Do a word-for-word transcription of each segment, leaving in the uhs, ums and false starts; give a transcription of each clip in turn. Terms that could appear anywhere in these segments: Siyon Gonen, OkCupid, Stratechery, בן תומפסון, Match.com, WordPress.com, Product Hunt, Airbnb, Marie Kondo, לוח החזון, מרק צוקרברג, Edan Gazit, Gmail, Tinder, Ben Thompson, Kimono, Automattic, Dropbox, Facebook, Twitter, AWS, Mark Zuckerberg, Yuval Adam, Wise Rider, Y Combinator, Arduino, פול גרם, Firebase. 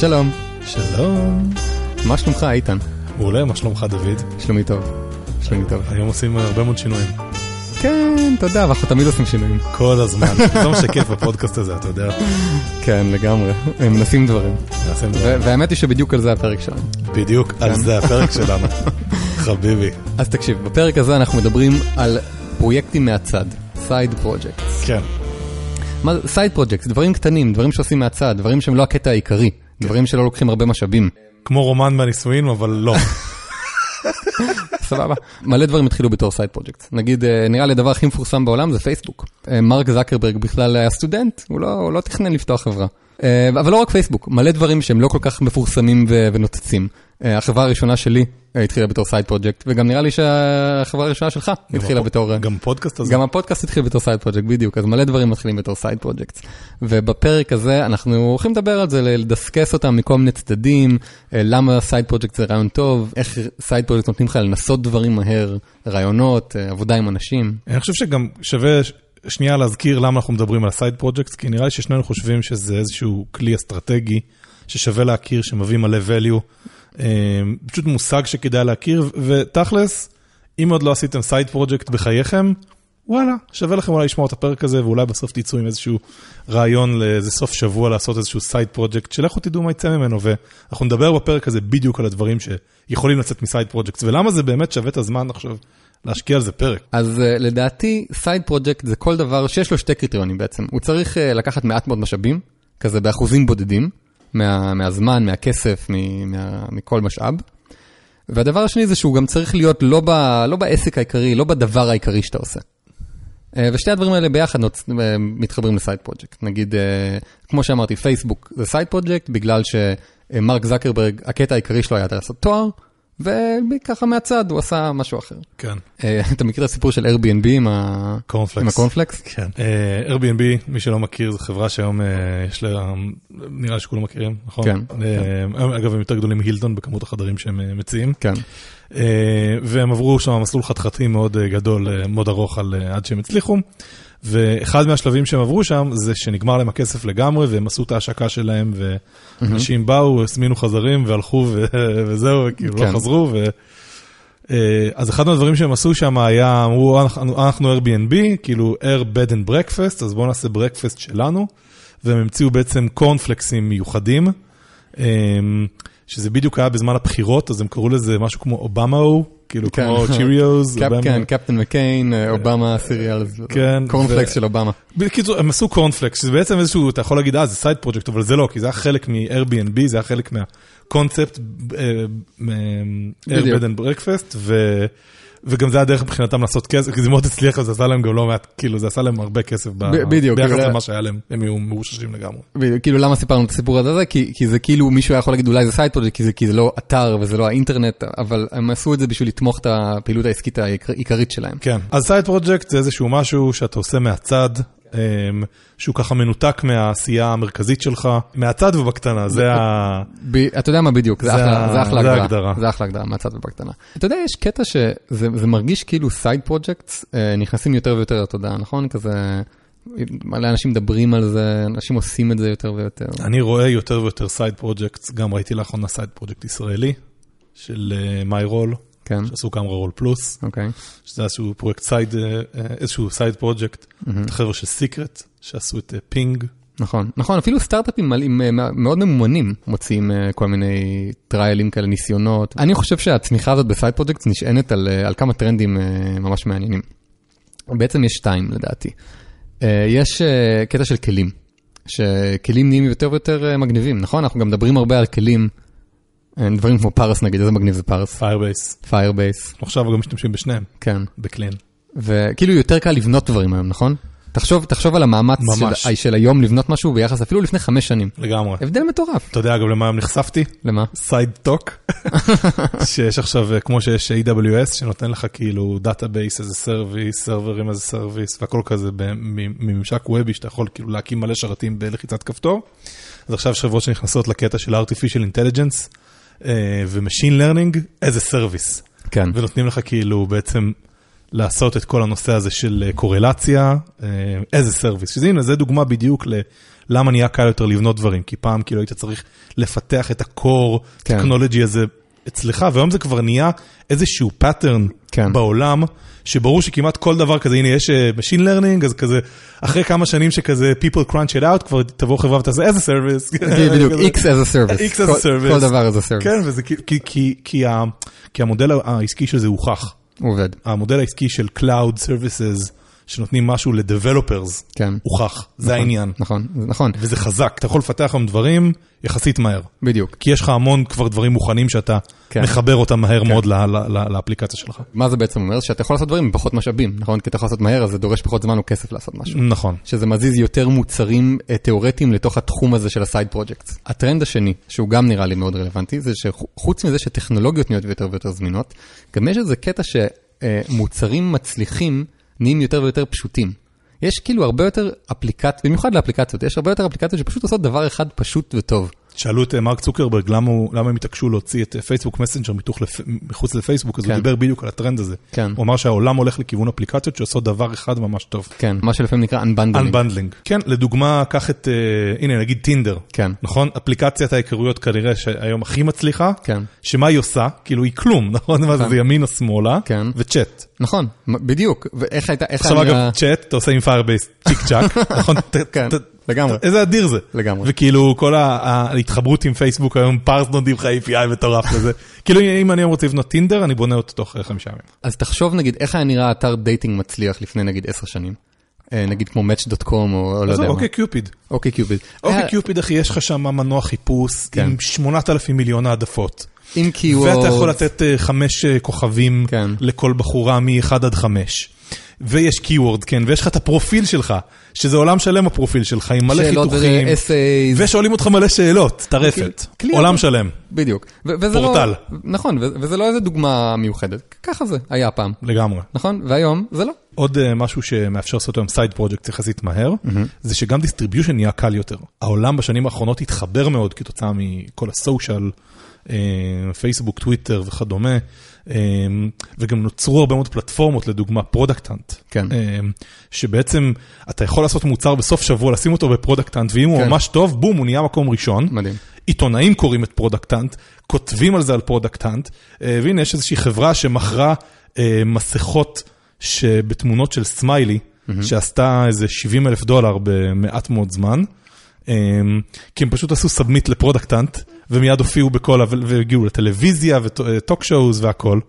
שלום. שלום. מה שלומך, איתן? מעולה, מה שלומך, דוד? שלומי טוב. שלומי טוב. היום עושים הרבה מאוד שינויים. כן, אתה יודע, אנחנו תמיד עושים שינויים. כל הזמן. זה מה שכיף בפודקאסט הזה, אתה יודע. כן, לגמרי. הם נשים דברים. נשים דברים. והאמת היא שבדיוק על זה הפרק שלנו. בדיוק על זה הפרק שלנו. חביבי. אז תקשיב, בפרק הזה אנחנו מדברים על פרויקטים מהצד. סייד פרוג'קטס. כן. סייד פרוג'קטס, דברים קטנים, דברים שעושים מהצד, דברים שהם לא הקטע העיקרי, דברים שלא לוקחים הרבה משאבים. כמו רומן מהנישואים, אבל לא. סבבה. מלא דברים התחילו בתור סייד פרוג'קטס. נגיד, נראה לי הדבר הכי מפורסם בעולם זה פייסבוק. מרק זקרברג בכלל היה סטודנט, הוא לא, הוא לא תכנן לפתוח חברה. אבל לא רק פייסבוק, מלא דברים שהם לא כל כך מפורסמים ונוצצים. החברה הראשונה שלי התחילה בתור סייד פרוג'קט, וגם נראה לי שהחברה הראשונה שלך התחילה בתור... גם פודקאסט הזה. גם הפודקאסט התחיל בתור סייד פרוג'קט, בדיוק. אז מלא דברים מתחילים בתור סייד פרוג'קט. ובפרק הזה אנחנו הולכים לדבר על זה, לדסקס אותם מכל מיני צדדים, למה סייד פרוג'קט זה רעיון טוב, איך סייד פרוג'קט נותנים לך לנסות דברים מהר, רעיונות, עבודה עם אנשים. אני חושב שגם שווה... שנייה להזכיר למה אנחנו מדברים על הסייד פרוג'קטס, כי נראה לי ששנינו חושבים שזה איזשהו כלי אסטרטגי ששווה להכיר, שמביא מלא value, פשוט מושג שכדאי להכיר, ותכלס, אם עוד לא עשיתם סייד פרוג'קט בחייכם, וואלה, שווה לכם אולי לשמוע את הפרק הזה, ואולי בסוף תיצאו עם איזשהו רעיון לאיזה סוף שבוע לעשות איזשהו סייד פרוג'קט, שלכו תדעו מה יצא ממנו, ואנחנו נדבר בפרק הזה בדיוק על הדברים שיכולים לצאת מסייד פרוג'קטס, ולמה זה באמת שווה את הזמן עכשיו להשקיע על זה פרק. אז uh, לדעתי, סייד פרוג'קט זה כל דבר שיש לו שתי קריטריונים בעצם. הוא צריך uh, לקחת מעט מאוד משאבים, כזה באחוזים בודדים, מה, מהזמן, מהכסף, מ, מה, מכל משאב. והדבר השני זה שהוא גם צריך להיות לא, ב, לא בעסק העיקרי, לא בדבר העיקרי שאתה עושה. Uh, ושתי הדברים האלה ביחד נוצ... uh, מתחברים לסייד פרוג'קט. נגיד, uh, כמו שאמרתי, פייסבוק זה סייד פרוג'קט, בגלל שמרק זקרברג, הקטע העיקרי שלו היה לעשות תואר, וככה מהצד הוא עשה משהו אחר. כן. אתה מכיר הסיפור של Airbnb עם הקורנפלקס? כן. Airbnb, מי שלא מכיר, זו חברה שהיום יש לה, נראה שכולם מכירים, נכון? כן. אגב, הם יותר גדולים הילטון בכמות החדרים שהם מציעים. כן. והם עברו שם מסלול חתחתי מאוד גדול, מאוד ארוך עד שהם הצליחו. ואחד מהשלבים שהם עברו שם, זה שנגמר להם הכסף לגמרי, והם עשו את ההשקה שלהם, ואנשים באו, הסמינו חזרים, והלכו, וזהו, כאילו לא חזרו. אז אחד מהדברים שהם עשו שם היה, אמרו, אנחנו Airbnb, כאילו Air Bed and Breakfast, אז בואו נעשה ברקפסט שלנו, והם המציאו בעצם קורנפלקסים מיוחדים, שזה בדיוק היה בזמן הבחירות, אז הם קראו לזה משהו כמו אובמה-או, כאילו כמו צ'יריוז, קפטן מקיין, אובמה, סיריאל, קורנפלקס של אובמה. בקיצור, הם עשו קורנפלקס, שזה בעצם איזשהו, אתה יכול להגיד, אה, זה סייד פרוג'קט, אבל זה לא, כי זה היה חלק מ-Airbnb, זה היה חלק מהקונספט, Airbed and Breakfast, וגם זה היה דרך מבחינתם לעשות כסף, כי זה מאוד הצליח, וזה עשה להם גם לא מעט, כאילו, זה עשה להם הרבה כסף, ביחס למה שהיה להם, הם היו מרוששים לגמרי. כאילו, למה סיפרנו את הסיפור הזה? כי זה כאילו, מישהו היה יכול להגיד, אולי זה סייד פרוג'קט, כי זה לא אתר וזה לא האינטרנט, אבל הם עשו את זה בשביל לתמוך את הפעילות העסקית העיקרית שלהם. כן, אז סייד פרוג'קט זה איזשהו משהו שאתה עושה מהצד, שהוא ככה מנותק מהעשייה המרכזית שלך, מהצד ובקטנה, זה ה... אתה יודע מה בדיוק, זה אחלה הגדרה, זה אחלה הגדרה, מהצד ובקטנה. אתה יודע, יש קטע שזה מרגיש כאילו סייד פרוג'קטס נכנסים יותר ויותר לתודעה, נכון? כזה, מלא אנשים מדברים על זה, אנשים עושים את זה יותר ויותר. אני רואה יותר ויותר סייד פרוג'קטס, גם ראיתי לאחרונה סייד פרוג'קט ישראלי, של מיירול. שעשו כמה רול פלוס, שזה איזשהו פרויקט סייד, איזשהו סייד פרוג'קט, את החבר'ה של סיקרט, שעשו את פינג. נכון, נכון, אפילו סטארט-אפים מאוד ממומנים, מוצאים כל מיני טריילים כאלה, ניסיונות. אני חושב שהצמיחה הזאת בסייד פרוג'קט נשענת על כמה טרנדים ממש מעניינים. בעצם יש שתיים, לדעתי. יש קטע של כלים, שכלים נהיים יותר ויותר מגניבים, נכון? אנחנו גם מדברים הרבה על כלים, דברים כמו פרס נגיד, איזה מגניב זה פרס? Firebase. Firebase. עכשיו גם משתמשים בשניהם. כן. בקלין. וכאילו יותר קל לבנות דברים היום, נכון? תחשוב, תחשוב על המאמץ של, של היום לבנות משהו ביחס, אפילו לפני חמש שנים. לגמרי. הבדל מטורף. אתה יודע, אגב, למה היום נחשפתי? למה? סייד טוק. שיש עכשיו, כמו שיש A W S, שנותן לך כאילו דאטאבייס איזה סרוויס, סרברים איזה סרוויס, והכל כזה בממשק וובי, שאתה יכול כאילו להקים מלא שרתים בלחיצת כפתור. אז עכשיו שחברות שנכנסות לקטע של Artificial Intelligence, ומשין לרנינג, איזה סרוויס. כן. ונותנים לך כאילו בעצם לעשות את כל הנושא הזה של קורלציה, איזה סרוויס. שזה הנה, זה דוגמה בדיוק ללמה נהיה קל יותר לבנות דברים, כי פעם כאילו היית צריך לפתח את הקור טכנולוגי הזה אצלך, והיום זה כבר נהיה איזשהו פאטרן בעולם, שברור שכמעט כל דבר כזה, הנה יש machine learning, אז כזה, אחרי כמה שנים שכזה people crunch it out, כבר תבוא חברה ותעשה as a service. בדיוק, X as a service. כל דבר as a service. כן, כי המודל העסקי של זה הוכח. עובד. המודל העסקי של cloud services, שנותנים משהו לדבלופרס, הוכח. זה העניין. נכון, נכון. וזה חזק. אתה יכול לפתח עם דברים יחסית מהר. בדיוק. כי יש לך המון כבר דברים מוכנים שאתה מחבר אותם מהר מאוד לאפליקציה שלך. מה זה בעצם אומר? שאתה יכול לעשות דברים בפחות משאבים, נכון? כי אתה יכול לעשות מהר, אז זה דורש פחות זמן וכסף לעשות משהו. נכון. שזה מזיז יותר מוצרים תיאורטיים לתוך התחום הזה של הסייד פרוג'קטס. הטרנד השני, שהוא גם נראה לי מאוד רלוונטי, זה שחוץ מזה שטכנולוגיות נהיות יותר ויותר זמינות, גם יש איזה קטע שמוצרים מצליחים נהיים יותר ויותר פשוטים. יש כאילו הרבה יותר אפליקציות, במיוחד לאפליקציות, יש הרבה יותר אפליקציות שפשוט עושות דבר אחד פשוט וטוב. שאלו את מרק צוקרברג, למה, למה הם התעקשו להוציא את פייסבוק מסנג'ר מחוץ לפייסבוק, אז הוא דיבר בדיוק על הטרנד הזה. הוא אמר שהעולם הולך לכיוון אפליקציות שעושות דבר אחד ממש טוב. כן, מה שלפעמים נקרא unbundling. unbundling. כן, לדוגמה, קח את, הנה, נגיד טינדר. כן. נכון? אפליקציית ההיכרויות כנראה שהיום הכי מצליחה. כן. שמה היא עושה? כאילו היא כלום, נכון? מה זה, זה ימין או שמאלה. כן. וצ'אט. נכון, בדיוק. ואיך הייתה, איך עכשיו, אגב, צ'אט, אתה עושה עם Firebase, צ'יק צ'אק, נכון? כן. לגמרי. איזה אדיר זה. לגמרי. וכאילו כל ההתחברות עם פייסבוק היום, פארס נודים לך איי פי איי וטורף לזה. כאילו אם אני רוצה לבנות טינדר, אני בונה אותו תוך חמישה ימים. אז תחשוב נגיד, איך היה נראה אתר דייטינג מצליח לפני נגיד עשר שנים? נגיד כמו מאץ' דוט קום או לא יודע מה. אוקיי קיופיד. אוקיי קיופיד. אוקיי קיופיד, אחי, יש לך שם מנוע חיפוש עם שמונת אלפים מיליון העדפות. עם קיוורדס. ואתה יכול לתת חמש כוכבים לכל בחורה מאחד עד חמש. ויש קיוורד, כן, ויש לך את הפרופיל שלך, שזה עולם שלם הפרופיל שלך, עם מלא חיתוכים, ושואלים אותך מלא שאלות, טרפת, עולם שלם. בדיוק. פורטל. נכון, וזה לא איזה דוגמה מיוחדת. ככה זה היה פעם. לגמרי. נכון, והיום זה לא. עוד משהו שמאפשר לעשות היום סייד פרוג'קט יחסית מהר, זה שגם דיסטריביושן נהיה קל יותר. העולם בשנים האחרונות התחבר מאוד, כתוצאה מכל הסושיאל, פייסבוק, טוויטר וכדומה, וגם נוצרו הרבה מאוד פלטפורמות, לדוגמה Product Hunt, שבעצם אתה יכול לעשות מוצר בסוף שבוע, לשים אותו בפרודקט הנט, ואם הוא ממש טוב, בום, הוא נהיה מקום ראשון. מדהים. עיתונאים קוראים את Product Hunt, כותבים על זה על Product Hunt, והנה יש איזושהי חברה שמכרה מסכות שבתמונות של סמיילי, שעשתה איזה שבעים אלף דולר במעט מאוד זמן, כי הם פשוט עשו סאבמיט לפרודקט הנט, ומיד הופיעו בכל, והגיעו לטלוויזיה, וטוק שואוז והכל,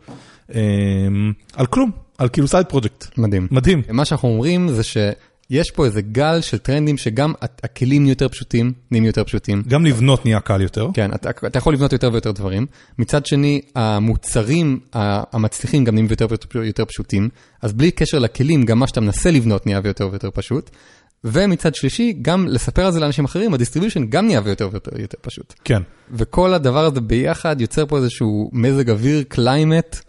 על כלום, על כאילו סייד פרוג'קט. מדהים. מדהים. מה שאנחנו אומרים זה שיש פה איזה גל של טרנדים, שגם הכלים יותר פשוטים, נהיים יותר פשוטים. גם לבנות נהיה קל יותר. כן, אתה יכול לבנות יותר ויותר דברים. מצד שני, המוצרים המצליחים גם נהיים יותר פשוטים, אז בלי קשר לכלים, גם מה שאתה מנסה לבנות נהיה יותר ויותר פשוט. ומצד שלישי, גם לספר על זה לאנשים אחרים, הדיסטריביושן גם נהיה יותר ויותר פשוט. כן. וכל הדבר הזה ביחד יוצר פה איזשהו מזג אוויר, קליימט,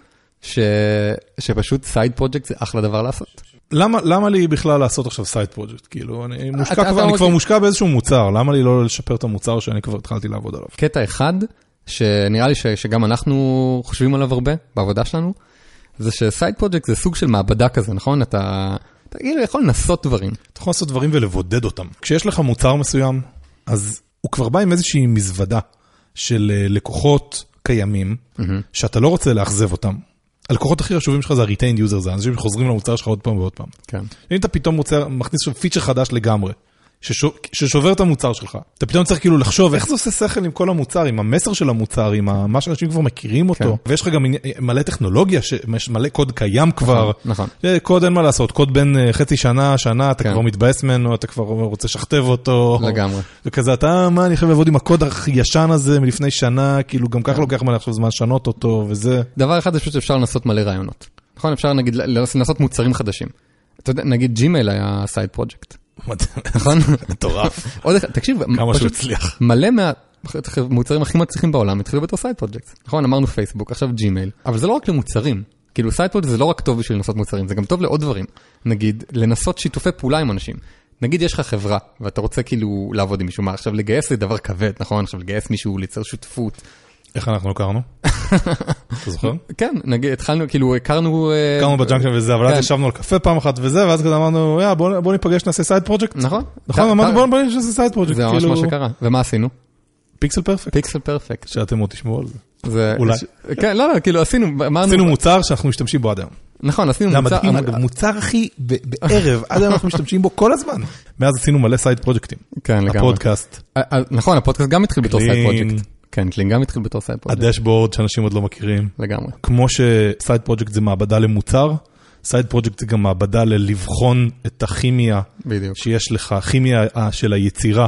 שפשוט סייד פרוג'קט זה אחלה דבר לעשות. למה לי בכלל לעשות עכשיו סייד פרוג'קט? כאילו, אני כבר מושקע באיזשהו מוצר, למה לי לא לשפר את המוצר שאני כבר התחלתי לעבוד עליו? קטע אחד, שנראה לי שגם אנחנו חושבים עליו הרבה בעבודה שלנו, זה שסייד פרוג'קט זה סוג של מעבדה כזה, נכון? אתה... אתה יכול לנסות דברים. אתה יכול לעשות דברים ולבודד אותם. כשיש לך מוצר מסוים, אז הוא כבר בא עם איזושהי מזוודה של לקוחות קיימים, שאתה לא רוצה לאכזב אותם. הלקוחות הכי חשובים שלך זה ה-retained user, זה אנשים שחוזרים למוצר שלך עוד פעם ועוד פעם. כן. אם אתה פתאום מוצר, מכניס פיצ'ר חדש לגמרי, ששובר את המוצר שלך, אתה פתאום צריך כאילו לחשוב איך זה עושה שכל עם כל המוצר, עם המסר של המוצר, עם מה שאנשים כבר מכירים אותו, ויש לך גם מלא טכנולוגיה, מלא קוד קיים כבר, קוד אין מה לעשות, קוד בין חצי שנה, שנה, אתה כבר מתבאס ממנו, אתה כבר רוצה שכתב אותו, וכזה, אתה, מה, אני חייב לעבוד עם הקוד הישן הזה מלפני שנה, כאילו גם כך לוקח מלא עכשיו זמן לשנות אותו, וזה. דבר אחד זה פשוט אפשר לנסות מלא רעיונות. נכון, אפשר נגיד לנסות מוצרים חדשים. אתה יודע, נגיד ג'ימייל היה סייד פרוג'קט. נכון? מטורף. תקשיב, פשוט מלא מהמוצרים הכי מצליחים בעולם התחילו בתור סייד פרוג'קט. נכון, אמרנו פייסבוק, עכשיו ג'ימייל. אבל זה לא רק למוצרים. כאילו סייד פרוג'קט זה לא רק טוב בשביל לנסות מוצרים, זה גם טוב לעוד דברים. נגיד, לנסות שיתופי פעולה עם אנשים. נגיד יש לך חברה, ואתה רוצה כאילו לעבוד עם מישהו, מה עכשיו לגייס זה דבר כבד, נכון? עכשיו לגייס מישהו, ליצר שותפות. איך אנחנו הכרנו? אתה זוכר? כן, נגיד, התחלנו, כאילו, הכרנו... הכרנו בג'אנקשן וזה, אבל אז ישבנו על קפה פעם אחת וזה, ואז כזה אמרנו, יא, בוא ניפגש, נעשה סייד פרוג'קט. נכון. נכון, אמרנו, בוא ניפגש, נעשה סייד פרוג'קט. זה ממש מה שקרה. ומה עשינו? פיקסל פרפקט. פיקסל פרפקט. שאתם עוד תשמעו על זה. אולי. כן, לא, לא, כאילו, עשינו... עשינו מוצר שאנחנו משתמשים בו עד היום. נכון, עשינו מוצר... מוצר הכי בערב, עד היום אנחנו משתמשים בו כל הזמן. מאז עשינו מלא סייד פרוג'קטים. כן, לגמרי. הפודקאסט. נכון, הפודקאסט גם התחיל בתור סייד פרוג'קט. כן, קלינג גם התחיל בתור סייד פרוג'קט. הדשבורד שאנשים עוד לא מכירים. לגמרי. כמו שסייד פרוג'קט זה מעבדה למוצר, סייד פרוג'קט זה גם מעבדה ללבחון את הכימיה שיש לך, הכימיה של היצירה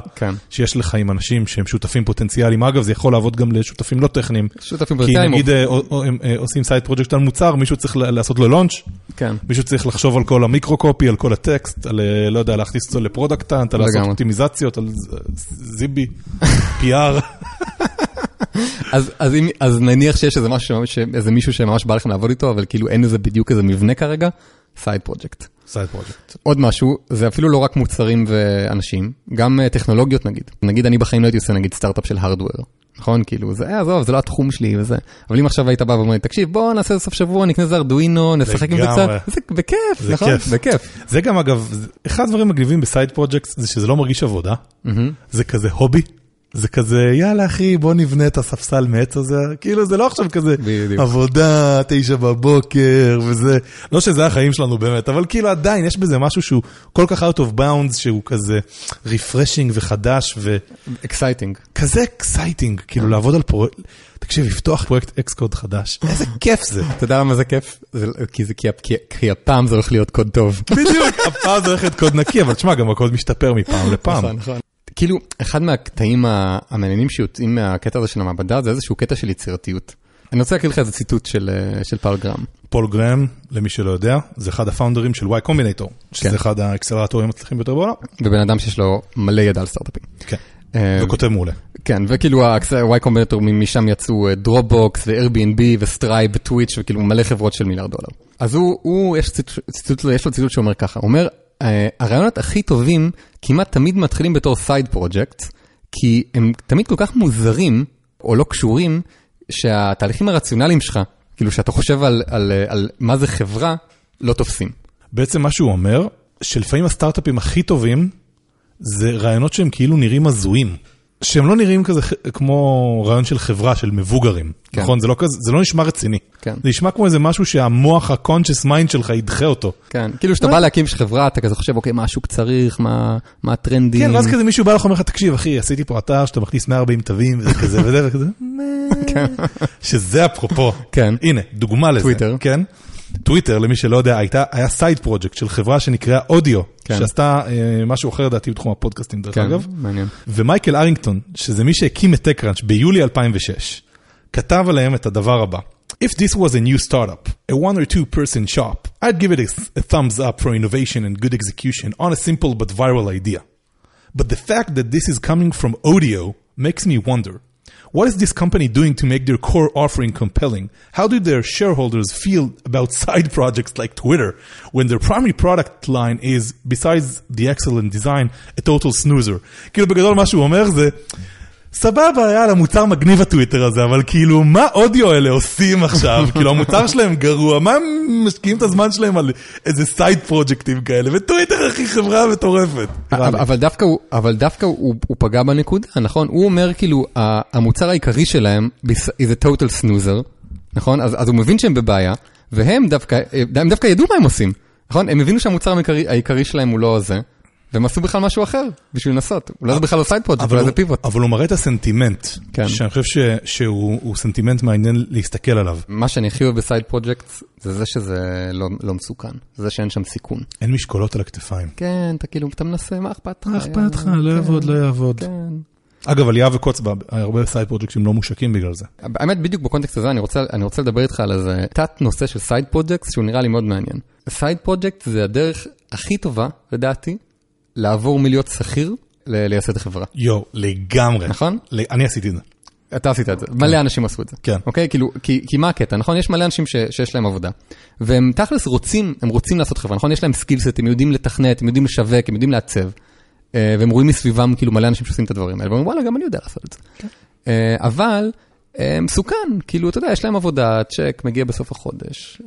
שיש לך עם אנשים שהם שותפים פוטנציאליים. אגב, זה יכול לעבוד גם לשותפים לא טכניים. שותפים פוטנציאליים. כי נגיד עושים סייד פרוג'קט על מוצר, מישהו צריך לעשות לו לונץ', מישהו צריך לחשוב על כל המיקרו-קופי, על כל הטקסט, על, לא יודע, להכניס אותו לפרודקט האנט, לעשות אופטימיזציות, על זיבי, פי-אר. אז, אז, אם, אז נניח שיש איזה, משהו, איזה מישהו שממש בא לכם לעבוד איתו, אבל כאילו אין איזה בדיוק איזה מבנה כרגע, סייד פרוג'קט. סייד פרוג'קט. עוד משהו, זה אפילו לא רק מוצרים ואנשים, גם טכנולוגיות נגיד. נגיד אני בחיים לא הייתי עושה נגיד סטארט-אפ של הרדוור. נכון? כאילו, זה, אה, זו, זה לא התחום שלי וזה. אבל אם עכשיו היית בא ואומר, תקשיב, בוא נעשה סוף שבוע, נקנז ארדואינו, נשחק עם זה קצת. זה בכיף, זה נכון? כיף. בכיף. זה גם אגב, אחד הדברים מגניבים בסייד פרוג'קט זה שזה לא מרגיש עבודה. זה כזה הובי. זה כזה, יאללה אחי, בוא נבנה את הספסל מעץ הזה, כאילו זה לא עכשיו כזה עבודה, תשע בבוקר, וזה, לא שזה החיים שלנו באמת, אבל כאילו עדיין יש בזה משהו שהוא כל כך out of bounds, שהוא כזה refreshing וחדש ו... exciting. כזה exciting, כאילו לעבוד על פרויקט, תקשיב, לפתוח פרויקט אקס-קוד חדש, איזה כיף זה. אתה יודע למה זה כיף? כי הפעם זה הולך להיות קוד טוב. בדיוק, הפעם זה הולך להיות קוד נקי, אבל תשמע, גם הקוד משתפר מפעם לפעם. כאילו, אחד מהקטעים המעניינים שיוצאים מהקטע הזה של המעבדה, זה איזשהו קטע של יצירתיות. אני רוצה להקריא לך איזה ציטוט של, של פול גרם. פול גרם, למי שלא יודע, זה אחד הפאונדרים של Y Combinator, שזה כן. אחד האקסלרטורים המצליחים ביותר בעולם. ובן אדם שיש לו מלא ידע על סטארט-אפים. כן, וכותב מעולה. כן, וכאילו ה-Y Combinator משם יצאו Dropbox ו-Airbnb ו-Stripe ו-Twitch, וכאילו מלא חברות של מיליארד דולר. אז הוא, הוא יש, ציטוט, יש לו ציטוט שאומר ככה, הוא אומר, הרעיונות הכי טובים כמעט תמיד מתחילים בתור סייד פרוג'קט, כי הם תמיד כל כך מוזרים, או לא קשורים, שהתהליכים הרציונליים שלך, כאילו שאתה חושב על, על, על מה זה חברה, לא תופסים. בעצם מה שהוא אומר, שלפעמים הסטארט-אפים הכי טובים, זה רעיונות שהם כאילו נראים הזויים. שהם לא נראים כזה כמו רעיון של חברה, של מבוגרים. כן. נכון? זה לא, כזה, זה לא נשמע רציני. כן. זה נשמע כמו איזה משהו שהמוח, ה-conscious mind שלך ידחה אותו. כן. כאילו שאתה בא להקים שחברה, אתה כזה חושב, אוקיי, מה השוק צריך, מה, מה הטרנדים. כן, ואז כזה מישהו בא לך, אומר לך, תקשיב, אחי, עשיתי פה אתר, שאתה מכניס מאה וארבעים תווים, וזה כזה וזה וכזה. שזה אפרופו. כן. הנה, דוגמה לזה. טוויטר. כן. טוויטר, למי שלא יודע, הייתה, היה סייד פרוג'קט של חברה שנקראה אודיו, כן. שעשתה אה, משהו אחר דעתי בתחום הפודקאסטים דרך כן, אגב. מעניין. ומייקל ארינגטון, שזה מי שהקים את TechCrunch ביולי אלפיים ושש, כתב עליהם את הדבר הבא. If this was a new startup, a one or two person shop, I'd give it a, a thumbs up for innovation and good execution on a simple but viral idea. But the fact that this is coming from Audio makes me wonder. What is this company doing to make their core offering compelling? How do their shareholders feel about side projects like Twitter when their primary product line is, besides the excellent design, a total snoozer? כאילו בגדול מה שהוא אומר זה, סבבה, היה למוצר מגניב הטוויטר הזה, אבל כאילו מה אודיו אלה עושים עכשיו? כאילו המוצר שלהם גרוע, מה הם משקיעים את הזמן שלהם על איזה סייד פרוג'קטים כאלה? וטוויטר הכי חברה מטורפת. אבל דווקא הוא, אבל דווקא הוא, הוא פגע בנקודה, נכון? הוא אומר כאילו, המוצר העיקרי שלהם is a total snoozer, נכון? אז, אז הוא מבין שהם בבעיה, והם דווקא, הם דווקא ידעו מה הם עושים, נכון? הם הבינו שהמוצר העיקרי שלהם הוא לא זה. והם עשו בכלל משהו אחר, בשביל לנסות. אולי זה בכלל לא סייד פרוג'קט, אולי זה פיבוט. אבל הוא מראה את הסנטימנט, שאני חושב שהוא סנטימנט מעניין להסתכל עליו. מה שאני הכי אוהב בסייד פרוג'קט, זה זה שזה לא מסוכן. זה שאין שם סיכון. אין משקולות על הכתפיים. כן, אתה כאילו, אתה מנסה, מה אכפתך? מה אכפתך? לא יעבוד, לא יעבוד. אגב, עלייה וקוצבה, הרבה סייד פרוג'קטים לא מושקים בגלל זה. האמת, בדיוק בקונטקסט הזה, אני רוצה, אני רוצה לדבר איתך על איזה תת נושא של סייד פרוג'קט, שהוא נראה לי מאוד מעניין. סייד פרוג'קט זה הדרך הכי טובה, לדעתי, לעבור מלהיות שכיר לייסד החברה. יו, לגמרי. נכון? אני עשיתי את זה. אתה עשית את זה. מלא אנשים עשו את זה. כן. אוקיי? כאילו, כי מה הקטע? נכון? יש מלא אנשים שיש להם עבודה. והם תכלס רוצים, הם רוצים לעשות חברה. נכון? יש להם סקילסט, הם יודעים לתכנת, הם יודעים לשווק, הם יודעים לעצב. והם רואים מסביבם, כאילו, מלא אנשים שעושים את הדברים האלה. ואומרים, וואלה, גם אני יודע לעשות את זה. אבל מסוכן, כאילו, אתה יודע, יש להם עבודה, צ'ק, מגיע בסוף החודש.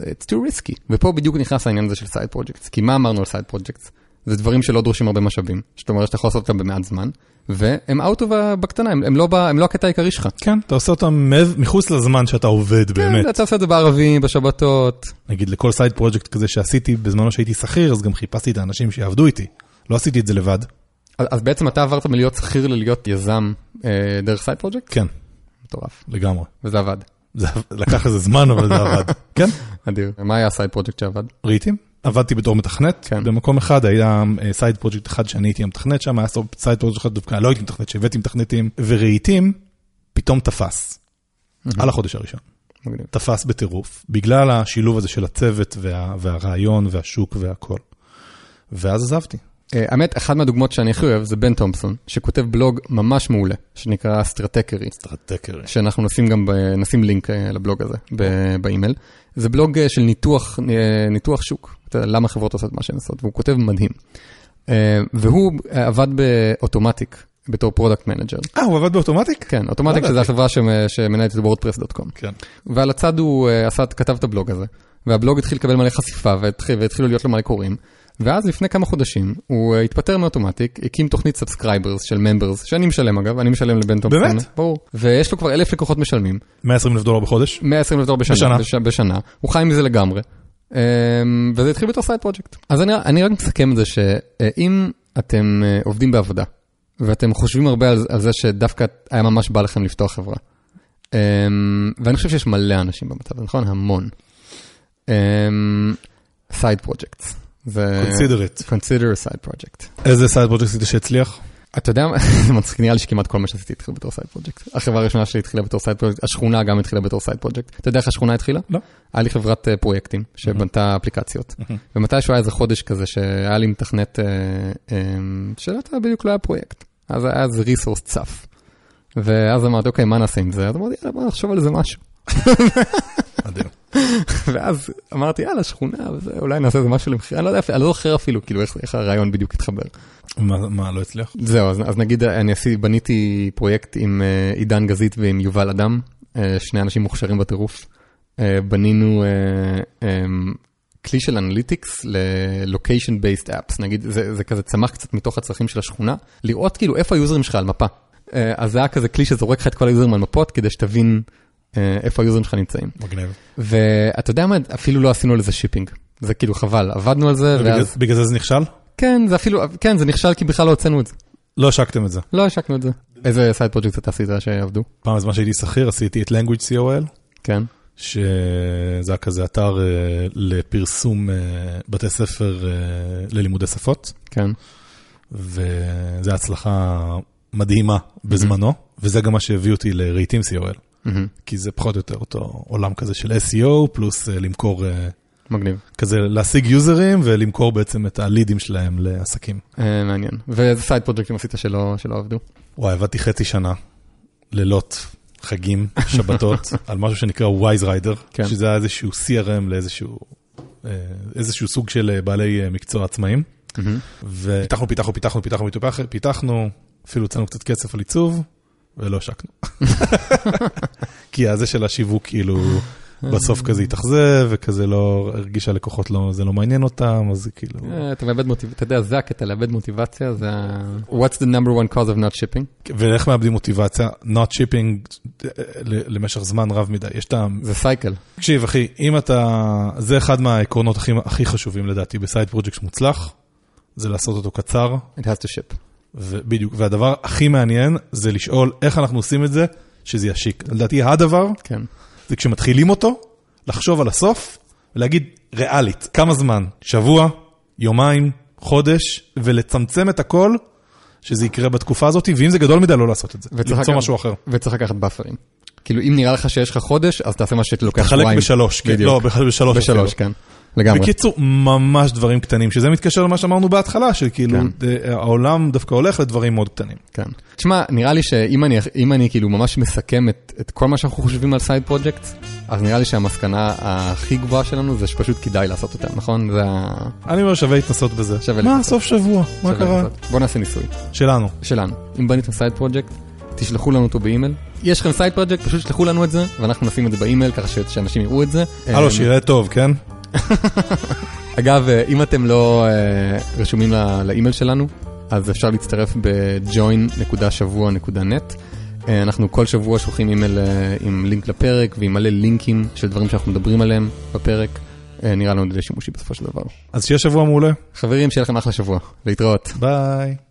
It's too risky. ופה בדיוק נכנס העניין הזה של side projects, כי מה אמרנו על side projects? זה דברים שלא דורשים הרבה משאבים, שאתה אומר שאתה יכול לעשות אותם במעט זמן, והם out of בקטנה, הם, הם, לא, הם לא הקטע העיקרי שלך. כן, אתה עושה אותם מחוץ לזמן שאתה עובד, כן, באמת. כן, אתה עושה את זה בערבים, בשבתות. נגיד, לכל side project כזה שעשיתי, בזמנו שהייתי שכיר, אז גם חיפשתי את האנשים שיעבדו איתי. לא עשיתי את זה לבד. אז, אז בעצם אתה עברת מלהיות שכיר ללהיות יזם אה, דרך side project? כן. מטורף. לגמרי. וזה עבד. זה, לקח איזה זמן, אבל זה עבד. כן? אדיר. מה היה side project שעבד? ריתים? עבדתי בתור מתכנת, כן. במקום אחד היה סייד פרוג'קט אחד שאני הייתי המתכנת שם, היה סייד פרוג'קט אחד דווקא, לא הייתי מתכנת, שהבאתי מתכנתים, ורהיטים, פתאום תפס, mm-hmm. על החודש הראשון. מגניב. תפס בטירוף, בגלל השילוב הזה של הצוות, וה, והרעיון, והשוק, והכל. ואז עזבתי. האמת, אחת מהדוגמאות שאני הכי אוהב, זה בן תומפסון, שכותב בלוג ממש מעולה, שנקרא Stratechery. Stratechery. שאנחנו נשים גם, נשים לינק לבלוג הזה, באימייל. זה בלוג של ניתוח, ניתוח שוק, למה חברות עושות מה שהן עושות, והוא כותב מדהים. והוא עבד באוטומטיק, בתור פרודקט מנג'ר. אה, הוא עבד באוטומטיק? כן, אוטומטיק שזה החברה שמנהלת את וורדפרס דוט קום. כן. ועל הצד הוא כתב את הבלוג הזה, והבלוג התחיל לקבל מלא חשיפה, והתחילו להיות לו מלא קוראים. ואז לפני כמה חודשים, הוא התפטר מאוטומטיק, הקים תוכנית סאבסקרייברס של ממברס, שאני משלם אגב, אני משלם לבן תומפסון. באמת? ברור. ויש לו כבר אלף לקוחות משלמים. מאה ועשרים אלף דולר בחודש? מאה ועשרים אלף דולר בשנה. בשנה. הוא חי מזה לגמרי. וזה התחיל בתור סייד פרוג'קט. אז אני, אני רק מסכם את זה שאם אתם עובדים בעבודה, ואתם חושבים הרבה על, על זה שדווקא היה ממש בא לכם לפתוח חברה. ואני חושב שיש מלא אנשים במצב, נכון? המון. סייד פרוג'קטס. Consider it. Consider a side project. איזה side project הייתי שהצליח? אתה יודע, נראה לי שכמעט כל מה שעשיתי התחיל בתור side project. החברה הראשונה שלי התחילה בתור side project, השכונה גם התחילה בתור side project. אתה יודע איך השכונה התחילה? לא. היה לי חברת פרויקטים שבנתה אפליקציות. ומתי שהוא היה איזה חודש כזה שהיה לי מתכנת, שאלת בדיוק לא היה פרויקט. אז היה איזה ריסורס צף. ואז אמרתי, אוקיי, מה נעשה עם זה? אז אמרתי, יאללה, בוא נחשוב על זה משהו. ואז אמרתי, יאללה, שכונה, אולי נעשה איזה משהו למחיר, אני לא יודע, אני לא זוכר אפילו, כאילו, איך הרעיון בדיוק התחבר. מה, לא הצליח? זהו, אז נגיד, אני בניתי פרויקט עם עידן גזית ועם יובל אדם, שני אנשים מוכשרים בטירוף, בנינו כלי של אנליטיקס ל-location-based apps, נגיד, זה כזה צמח קצת מתוך הצרכים של השכונה, לראות כאילו איפה היוזרים שלך על מפה. אז זה היה כזה כלי שזורק לך את כל היוזרים על מפות, כדי שתבין איפה היוזרים שלך נמצאים. מגניב. ואתה יודע מה, אפילו לא עשינו לזה שיפינג. זה כאילו חבל, עבדנו על זה. בגלל זה זה נכשל? כן, זה אפילו, כן, זה נכשל כי בכלל לא הוצאנו את זה. לא השקתם את זה. לא השקנו את זה. איזה סייד פרוג'קט אתה עשית שעבדו? פעם הזמן שהייתי שכיר, עשיתי את לנגוויג' קול. כן. שזה כזה אתר לפרסום בתי ספר ללימודי שפות. כן. וזה הצלחה מדהימה בזמנו, וזה גם מה שהביא אותי לרייטים סי או אל. כי זה פחות יותר אותו עולם כזה של אס אי או, פלוס למכור, מגניב. כזה להשיג יוזרים ולמכור בעצם את הלידים שלהם לעסקים. מעניין. ואיזה סייד פרוג'קטים עשית שלא עבדו? וואי, עבדתי חצי שנה, לילות, חגים, שבתות, על משהו שנקרא Wise Rider, שזה היה איזשהו סי אר אם לאיזשהו סוג של בעלי מקצוע עצמאים. ופיתחנו, פיתחנו, פיתחנו, פיתחנו, פיתחנו, אפילו הוצאנו קצת כסף על עיצוב, ולא השקנו. כי הזה של השיווק כאילו בסוף כזה התאכזב, וכזה לא הרגיש הלקוחות, זה לא מעניין אותם, אז כאילו... אתה מאבד מוטיבציה, אתה יודע, זק, אתה מאבד מוטיבציה, זה... What's the number one cause of not shipping? ואיך מאבדים מוטיבציה? Not shipping למשך זמן רב מדי. יש טעם... זה סייקל. תקשיב, אחי, אם אתה... זה אחד מהעקרונות הכי חשובים לדעתי בסייד פרוג'קט מוצלח, זה לעשות אותו קצר. It has to ship. ובדיוק, והדבר הכי מעניין זה לשאול איך אנחנו עושים את זה, שזה ישיק. לדעתי הדבר, כן. זה כשמתחילים אותו, לחשוב על הסוף, ולהגיד ריאלית, כמה זמן, שבוע, יומיים, חודש, ולצמצם את הכל, שזה יקרה בתקופה הזאת, ואם זה גדול מדי, לא לעשות את זה, למצוא משהו אחר. וצריך לקחת באפרים. כאילו, אם נראה לך שיש לך חודש, אז תעשה מה שתלוקח שבועיים. תחלק בשלוש, כן. לא, בשלוש. בשלוש, כן. לגמרי. בקיצור, ממש דברים קטנים, שזה מתקשר למה שאמרנו בהתחלה, שכאילו העולם דווקא הולך לדברים מאוד קטנים. כן. תשמע, נראה לי שאם אני כאילו ממש מסכם את כל מה שאנחנו חושבים על סייד פרוג'קט, אז נראה לי שהמסקנה הכי גבוהה שלנו זה שפשוט כדאי לעשות אותה, נכון? אני אומר שווה להתנסות בזה. מה, סוף שבוע? מה קרה? בוא נעשה ניסוי. שלנו. שלנו. אם בניתם סייד פרוג'קט, תשלחו לנו אותו באימייל. יש לכם סייד פראג'קט, פשוט תשלחו לנו את זה, ואנחנו נשים את זה באימייל, ככה שאנשים יראו את זה. הלו, שיראה טוב, כן? אגב, אם אתם לא רשומים לאימייל שלנו, אז אפשר להצטרף ב-join נקודה שבוע נקודה נט. אנחנו כל שבוע שולחים אימייל עם לינק לפרק, ועם מלא לינקים של דברים שאנחנו מדברים עליהם בפרק. נראה לנו די שימושי בסופו של דבר. אז שיהיה שבוע מעולה. חברים, שיהיה לכם אחלה שבוע. להתראות. ביי.